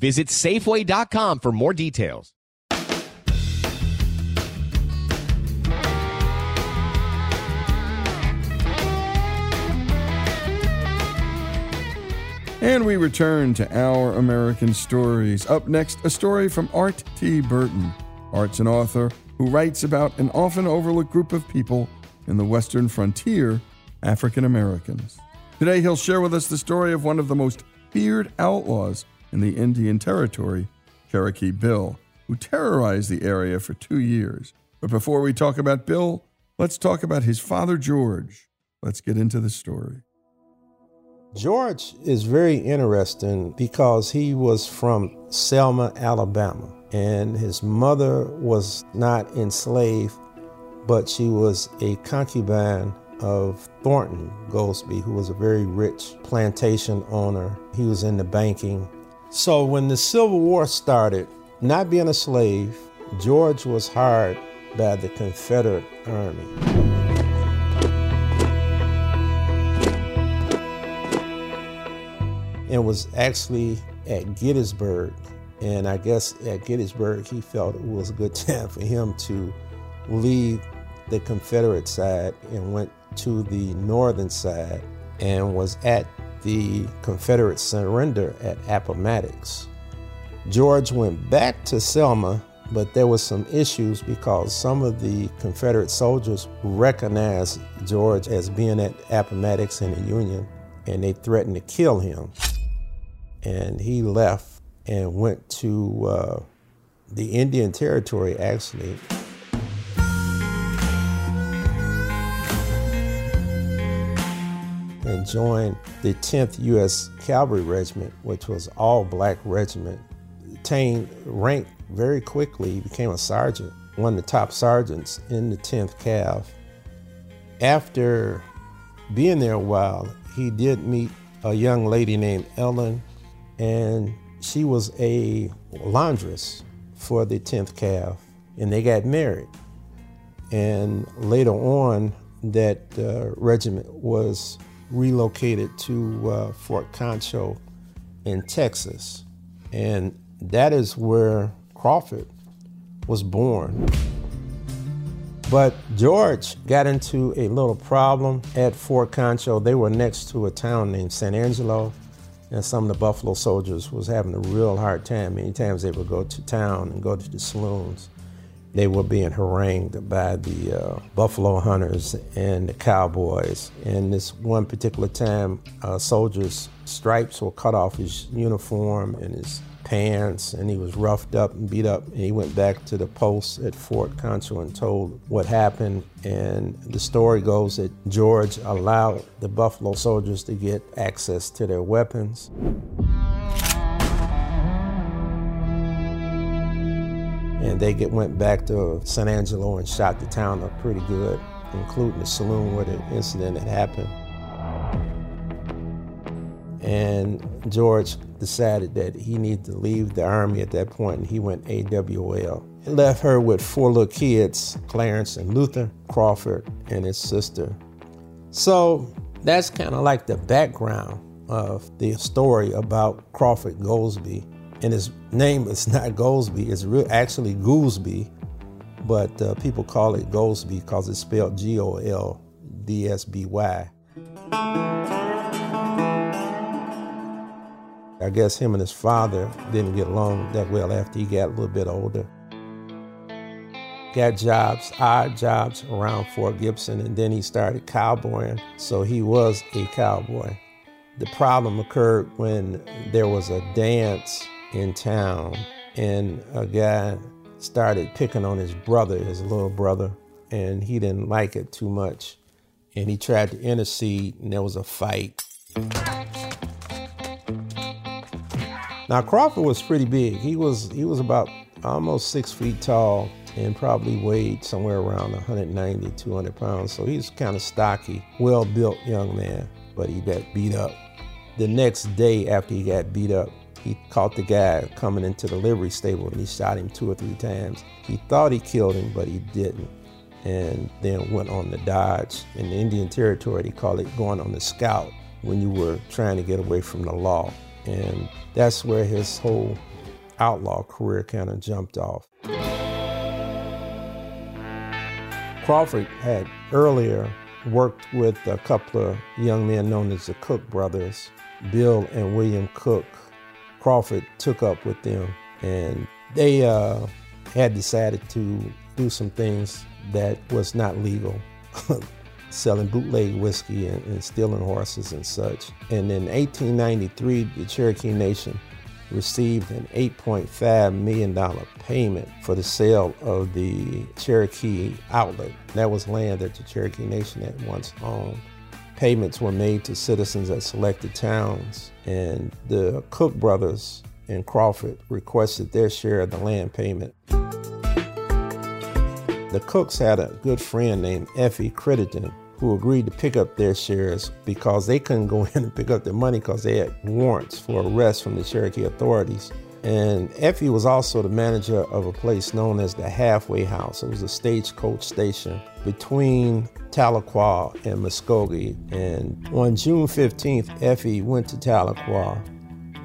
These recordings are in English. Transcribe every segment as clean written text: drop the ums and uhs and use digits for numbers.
Visit Safeway.com for more details. And we return to Our American Stories. Up next, a story from Art T. Burton. Art's an author who writes about an often overlooked group of people in the Western frontier, African Americans. Today, he'll share with us the story of one of the most feared outlaws in the Indian Territory, Cherokee Bill, who terrorized the area for 2 years. But before we talk about Bill, let's talk about his father, George. Let's get into the story. George is very interesting because he was from Selma, Alabama, and his mother was not enslaved, but she was a concubine of Thornton Goldsby, who was a very rich plantation owner. He was into banking. So when the Civil War started, not being a slave, George was hired by the Confederate Army. And was actually at Gettysburg. And I guess at Gettysburg, he felt it was a good time for him to leave the Confederate side and went to the northern side and was at the Confederate surrender at Appomattox. George went back to Selma, but there were some issues because some of the Confederate soldiers recognized George as being at Appomattox in the Union, and they threatened to kill him. And he left and went to the Indian Territory, actually. And joined the 10th U.S. Cavalry Regiment, which was all-black regiment. Attained rank very quickly. He became a sergeant, one of the top sergeants in the 10th Cav. After being there a while, he did meet a young lady named Ellen, and she was a laundress for the 10th Cav, and they got married. And later on, that regiment was relocated to Fort Concho in Texas. And that is where Crawford was born. But George got into a little problem at Fort Concho. They were next to a town named San Angelo, and some of the Buffalo soldiers was having a real hard time. Many times they would go to town and go to the saloons. They were being harangued by the buffalo hunters and the cowboys. And this one particular time, a soldier's stripes were cut off his uniform and his pants, and he was roughed up and beat up. And he went back to the post at Fort Concho and told what happened. And the story goes that George allowed the buffalo soldiers to get access to their weapons. And they went back to San Angelo and shot the town up pretty good, including the saloon where the incident had happened. And George decided that he needed to leave the Army at that point, and he went AWOL. It left her with four little kids, Clarence and Luther, Crawford and his sister. So that's kind of like the background of the story about Crawford Goldsby. And his name is not Goldsby, it's actually Goolsby, but people call it Goldsby because it's spelled Goldsby. I guess him and his father didn't get along that well after he got a little bit older. Got jobs, odd jobs around Fort Gibson, and then he started cowboying, so he was a cowboy. The problem occurred when there was a dance in town, and a guy started picking on his brother, his little brother, and he didn't like it too much. And he tried to intercede, and there was a fight. Now Crawford was pretty big. He was about almost 6 feet tall and probably weighed somewhere around 190, 200 pounds. So he was kind of stocky, well-built young man, but he got beat up. The next day after he got beat up, he caught the guy coming into the livery stable, and he shot him 2 or 3 times. He thought he killed him, but he didn't, and then went on the dodge. In the Indian Territory, they call it going on the scout, when you were trying to get away from the law. And that's where his whole outlaw career kind of jumped off. Crawford had earlier worked with a couple of young men known as the Cook brothers, Bill and William Cook. Crawford took up with them, and they had decided to do some things that was not legal, selling bootleg whiskey and stealing horses and such. And in 1893, the Cherokee Nation received an $8.5 million payment for the sale of the Cherokee Outlet. That was land that the Cherokee Nation had once owned. Payments were made to citizens at selected towns, and the Cook brothers and Crawford requested their share of the land payment. The Cooks had a good friend named Effie Crittenden, who agreed to pick up their shares because they couldn't go in and pick up their money because they had warrants for arrest from the Cherokee authorities. And Effie was also the manager of a place known as the Halfway House. It was a stagecoach station between Tahlequah and Muskogee. And on June 15th, Effie went to Tahlequah.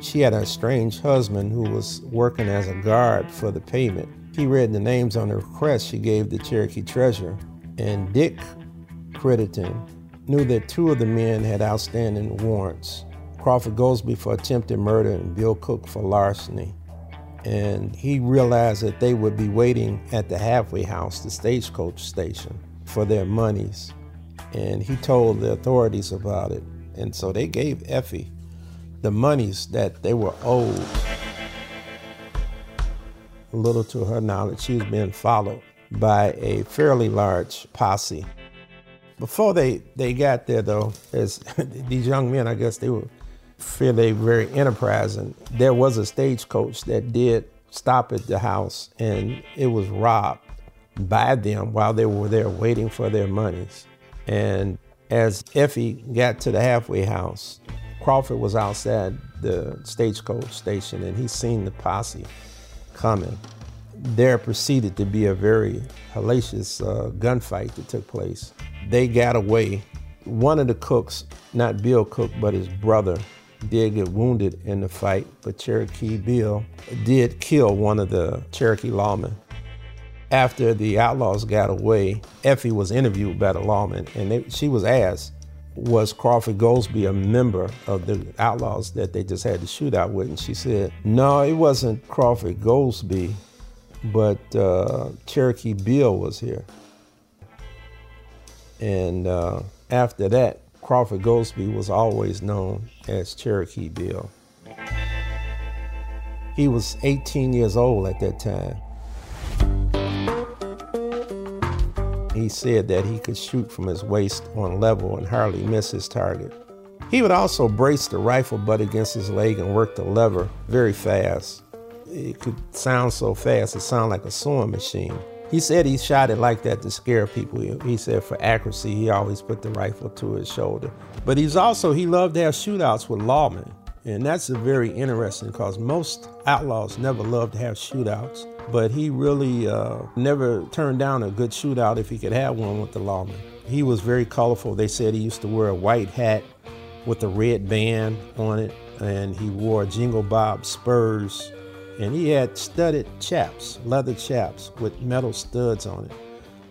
She had a strange husband who was working as a guard for the payment. He read the names on the request she gave the Cherokee treasurer, and Dick Crittenden knew that 2 of the men had outstanding warrants, Crawford Goldsby for attempted murder and Bill Cook for larceny. And he realized that they would be waiting at the Halfway House, the stagecoach station, for their monies. And he told the authorities about it. And so they gave Effie the monies that they were owed. Little to her knowledge, she was being followed by a fairly large posse. Before they got there, though, as these young men, I guess they were very enterprising. There was a stagecoach that did stop at the house, and it was robbed by them while they were there waiting for their monies. And as Effie got to the Halfway House, Crawford was outside the stagecoach station, and he seen the posse coming. There proceeded to be a very hellacious gunfight that took place. They got away. One of the Cooks, not Bill Cook, but his brother, did get wounded in the fight, but Cherokee Bill did kill one of the Cherokee lawmen. After the outlaws got away, Effie was interviewed by the lawman, and she was asked, was Crawford Goldsby a member of the outlaws that they just had the shootout with? And she said, no, it wasn't Crawford Goldsby, but Cherokee Bill was here. And after that, Crawford Goldsby was always known as Cherokee Bill. He was 18 years old at that time. He said that he could shoot from his waist on level and hardly miss his target. He would also brace the rifle butt against his leg and work the lever very fast. It could sound so fast, it sounded like a sewing machine. He said he shot it like that to scare people. He said for accuracy, he always put the rifle to his shoulder. But he loved to have shootouts with lawmen. And that's a very interesting, because most outlaws never loved to have shootouts, but he really never turned down a good shootout if he could have one with the lawman. He was very colorful. They said he used to wear a white hat with a red band on it, and he wore jingle bob spurs, and he had studded chaps, leather chaps with metal studs on it.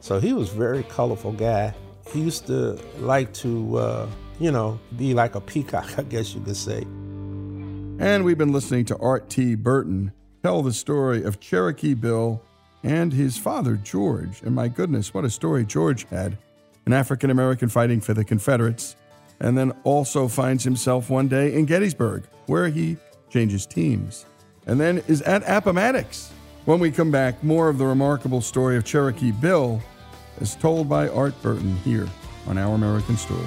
So he was a very colorful guy. He used to like to, be like a peacock, I guess you could say. And we've been listening to Art T. Burton tell the story of Cherokee Bill and his father, George. And my goodness, what a story George had, an African-American fighting for the Confederates, and then also finds himself one day in Gettysburg, where he changes teams, and then is at Appomattox. When we come back, more of the remarkable story of Cherokee Bill as told by Art Burton here on Our American Stories.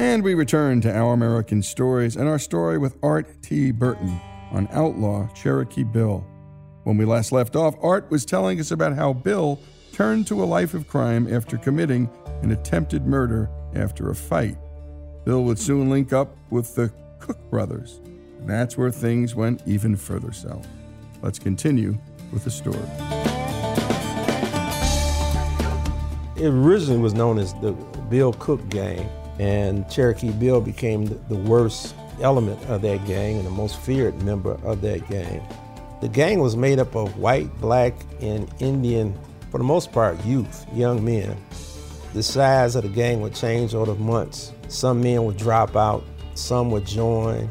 And we return to Our American Stories and our story with Art T. Burton on outlaw Cherokee Bill. When we last left off, Art was telling us about how Bill turned to a life of crime after committing an attempted murder after a fight. Bill would soon link up with the Cook brothers, and that's where things went even further south. Let's continue with the story. It originally was known as the Bill Cook gang, and Cherokee Bill became the worst element of that gang and the most feared member of that gang. The gang was made up of white, black, and Indian, for the most part, youth, young men. The size of the gang would change over the months. Some men would drop out, some would join.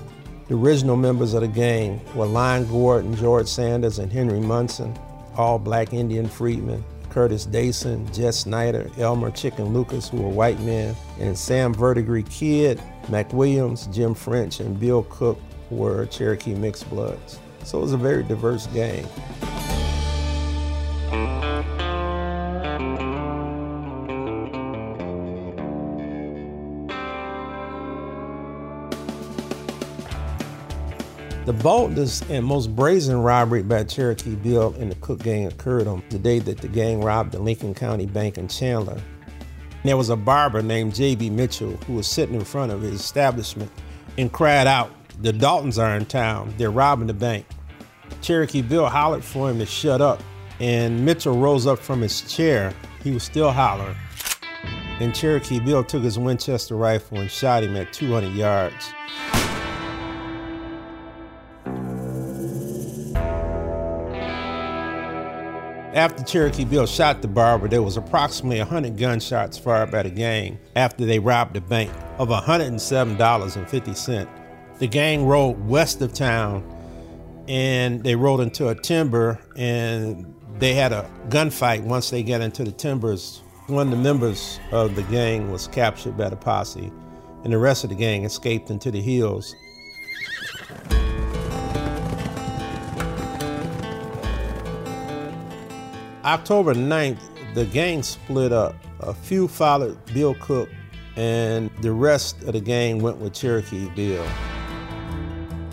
The original members of the gang were Lyon Gordon, George Sanders, and Henry Munson, all black Indian freedmen, Curtis Dayson, Jess Snyder, Elmer Chicken Lucas, who were white men, and Sam Verdigris Kidd, McWilliams, Jim French, and Bill Cook, who were Cherokee mixed bloods. So it was a very diverse gang. The boldest and most brazen robbery by Cherokee Bill and the Cook gang occurred on the day that the gang robbed the Lincoln County Bank in Chandler. There was a barber named J.B. Mitchell who was sitting in front of his establishment and cried out, "The Daltons are in town, they're robbing the bank." Cherokee Bill hollered for him to shut up, and Mitchell rose up from his chair. He was still hollering. And Cherokee Bill took his Winchester rifle and shot him at 200 yards. After Cherokee Bill shot the barber, there was approximately 100 gunshots fired by the gang after they robbed the bank of $107.50. The gang rode west of town, and they rode into a timber, and they had a gunfight once they got into the timbers. One of the members of the gang was captured by the posse, and the rest of the gang escaped into the hills. October 9th, the gang split up. A few followed Bill Cook, and the rest of the gang went with Cherokee Bill.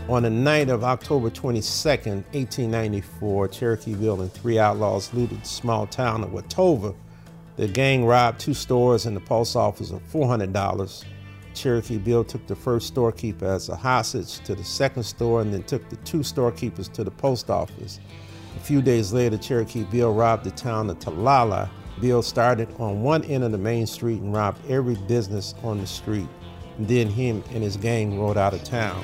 On the night of October 22nd, 1894, Cherokee Bill and 3 outlaws looted the small town of Watova. The gang robbed 2 stores and the post office of $400. Cherokee Bill took the first storekeeper as a hostage to the second store, and then took the 2 storekeepers to the post office. A few days later, Cherokee Bill robbed the town of Talala. Bill started on one end of the main street and robbed every business on the street. And then him and his gang rode out of town.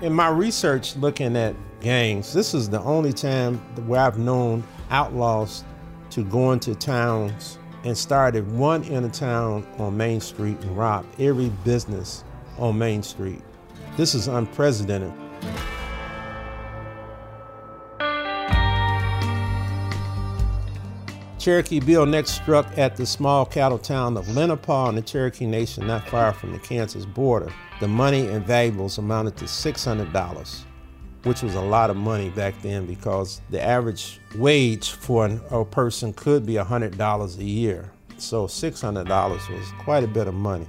In my research looking at gangs, this is the only time where I've known outlaws to go into towns and start at one end of town on Main Street and rob every business on Main Street. This is unprecedented. Cherokee Bill next struck at the small cattle town of Lennepaw in the Cherokee Nation, not far from the Kansas border. The money and valuables amounted to $600, which was a lot of money back then, because the average wage for a person could be $100 a year. So $600 was quite a bit of money.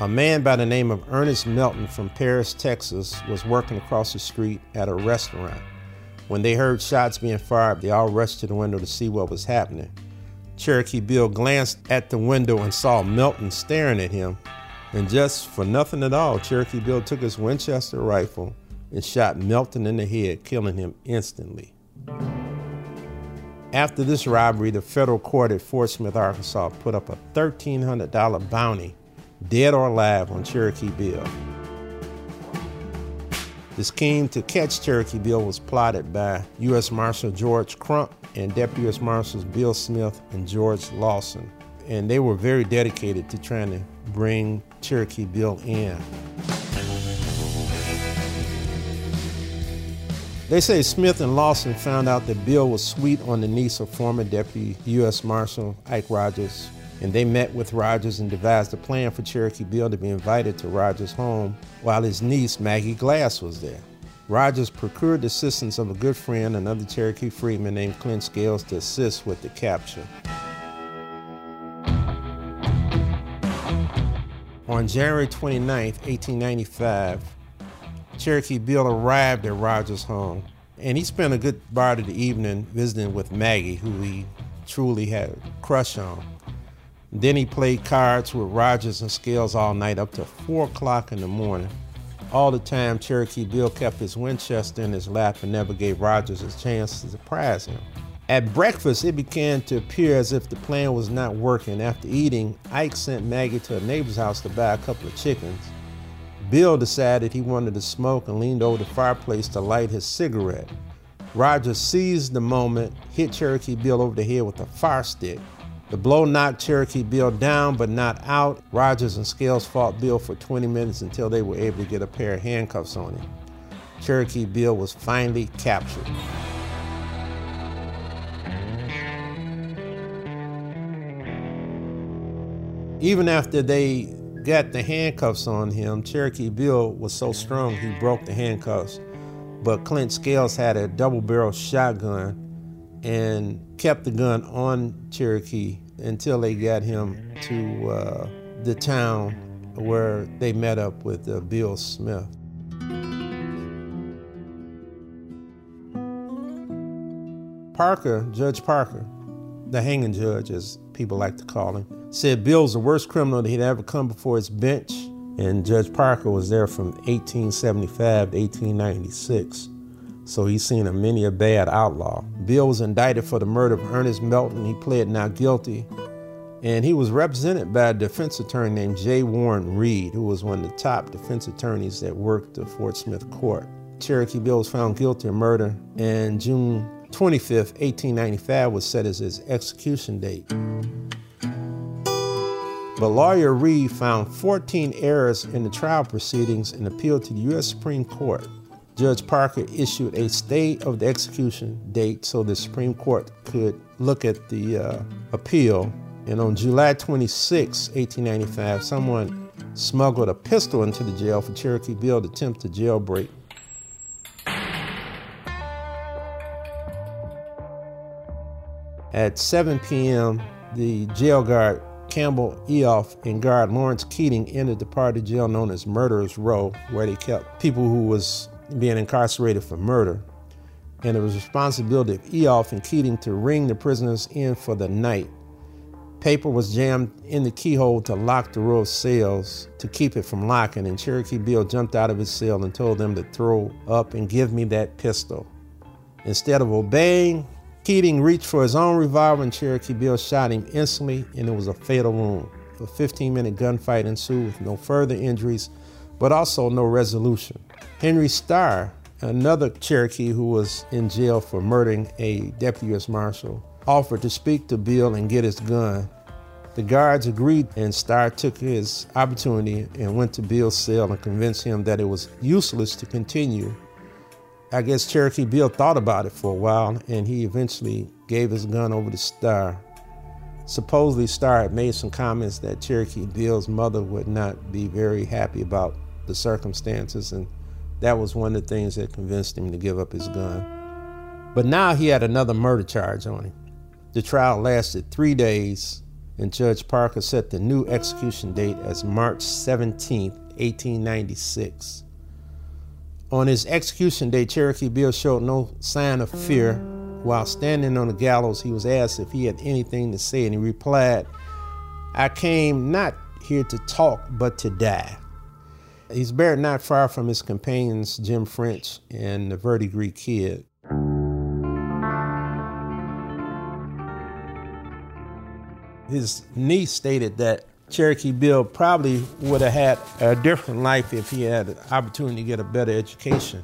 A man by the name of Ernest Melton from Paris, Texas, was working across the street at a restaurant. When they heard shots being fired, they all rushed to the window to see what was happening. Cherokee Bill glanced at the window and saw Melton staring at him. And just for nothing at all, Cherokee Bill took his Winchester rifle and shot Melton in the head, killing him instantly. After this robbery, the federal court at Fort Smith, Arkansas, put up a $1,300 bounty, dead or alive, on Cherokee Bill. The scheme to catch Cherokee Bill was plotted by U.S. Marshal George Crump and Deputy U.S. Marshals Bill Smith and George Lawson. And they were very dedicated to trying to bring Cherokee Bill in. They say Smith and Lawson found out that Bill was sweet on the niece of former Deputy U.S. Marshal Ike Rogers, and they met with Rogers and devised a plan for Cherokee Bill to be invited to Rogers' home while his niece, Maggie Glass, was there. Rogers procured the assistance of a good friend, another Cherokee freedman named Clint Scales, to assist with the capture. On January 29, 1895, Cherokee Bill arrived at Rogers' home, and he spent a good part of the evening visiting with Maggie, who he truly had a crush on. Then he played cards with Rogers and Scales all night up to 4 o'clock in the morning. All the time, Cherokee Bill kept his Winchester in his lap and never gave Rogers a chance to surprise him. At breakfast, it began to appear as if the plan was not working. After eating, Ike sent Maggie to a neighbor's house to buy a couple of chickens. Bill decided he wanted to smoke and leaned over the fireplace to light his cigarette. Rogers seized the moment, hit Cherokee Bill over the head with a fire stick. The blow knocked Cherokee Bill down, but not out. Rogers and Scales fought Bill for 20 minutes until they were able to get a pair of handcuffs on him. Cherokee Bill was finally captured. Even after they got the handcuffs on him, Cherokee Bill was so strong he broke the handcuffs. But Clint Scales had a double-barrel shotgun and kept the gun on Cherokee until they got him to the town where they met up with Bill Smith. Parker, Judge Parker, the hanging judge as people like to call him, said Bill's the worst criminal that he'd ever come before his bench, and Judge Parker was there from 1875 to 1896. So he's seen many a bad outlaw. Bill was indicted for the murder of Ernest Melton. He pled not guilty. And he was represented by a defense attorney named J. Warren Reed, who was one of the top defense attorneys that worked the Fort Smith court. Cherokee Bill was found guilty of murder, and June 25th, 1895 was set as his execution date. But lawyer Reed found 14 errors in the trial proceedings and appealed to the U.S. Supreme Court. Judge Parker issued a stay of the execution date so the Supreme Court could look at the appeal. And on July 26, 1895, someone smuggled a pistol into the jail for Cherokee Bill to attempt to jailbreak. At 7 p.m., the jail guard Campbell Eoff and guard Lawrence Keating entered the part of the jail known as Murderers Row, where they kept people who was being incarcerated for murder, and it was the responsibility of Eoff and Keating to ring the prisoners in for the night. Paper was jammed in the keyhole to lock the row of cells to keep it from locking, and Cherokee Bill jumped out of his cell and told them to throw up and give me that pistol. Instead of obeying, Keating reached for his own revolver and Cherokee Bill shot him instantly, and it was a fatal wound. A 15-minute gunfight ensued with no further injuries, but also no resolution. Henry Starr, another Cherokee who was in jail for murdering a deputy U.S. marshal, offered to speak to Bill and get his gun. The guards agreed, and Starr took his opportunity and went to Bill's cell and convinced him that it was useless to continue. I guess Cherokee Bill thought about it for a while, and he eventually gave his gun over to Starr. Supposedly, Starr had made some comments that Cherokee Bill's mother would not be very happy about the circumstances, and that was one of the things that convinced him to give up his gun. But now he had another murder charge on him. The trial lasted 3 days, and Judge Parker set the new execution date as March 17, 1896. On his execution day, Cherokee Bill showed no sign of fear. While standing on the gallows, he was asked if he had anything to say, and he replied, "I came not here to talk, but to die." He's buried not far from his companions, Jim French and the verdigris Kid. His niece stated that Cherokee Bill probably would have had a different life if he had an opportunity to get a better education,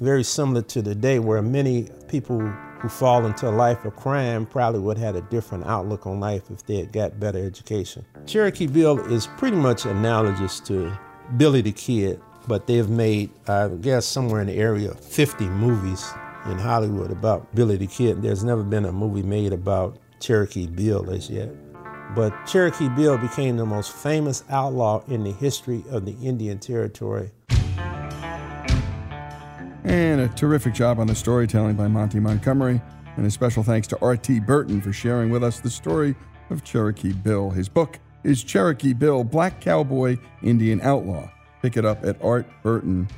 very similar to today, where many people who fall into a life of crime probably would have had a different outlook on life if they had got better education. Cherokee Bill is pretty much analogous to Billy the Kid, but they've made, I guess, somewhere in the area of 50 movies in Hollywood about Billy the Kid. There's never been a movie made about Cherokee Bill as yet. But Cherokee Bill became the most famous outlaw in the history of the Indian Territory. And a terrific job on the storytelling by Monty Montgomery. And a special thanks to Art T. Burton for sharing with us the story of Cherokee Bill. His book is Cherokee Bill, Black Cowboy, Indian Outlaw. Pick it up at artburton.com.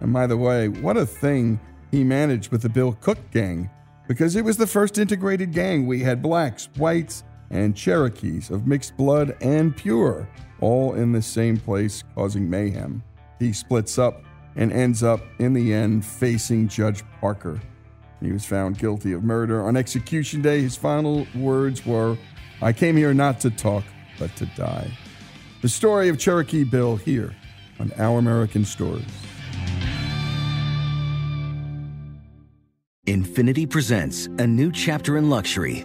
And by the way, what a thing he managed with the Bill Cook gang, because it was the first integrated gang. We had blacks, whites, and Cherokees of mixed blood and pure, all in the same place causing mayhem. He splits up and ends up, in the end, facing Judge Parker. He was found guilty of murder. On execution day, his final words were, "I came here not to talk, but to die." The story of Cherokee Bill here on Our American Stories. Infinity presents a new chapter in luxury,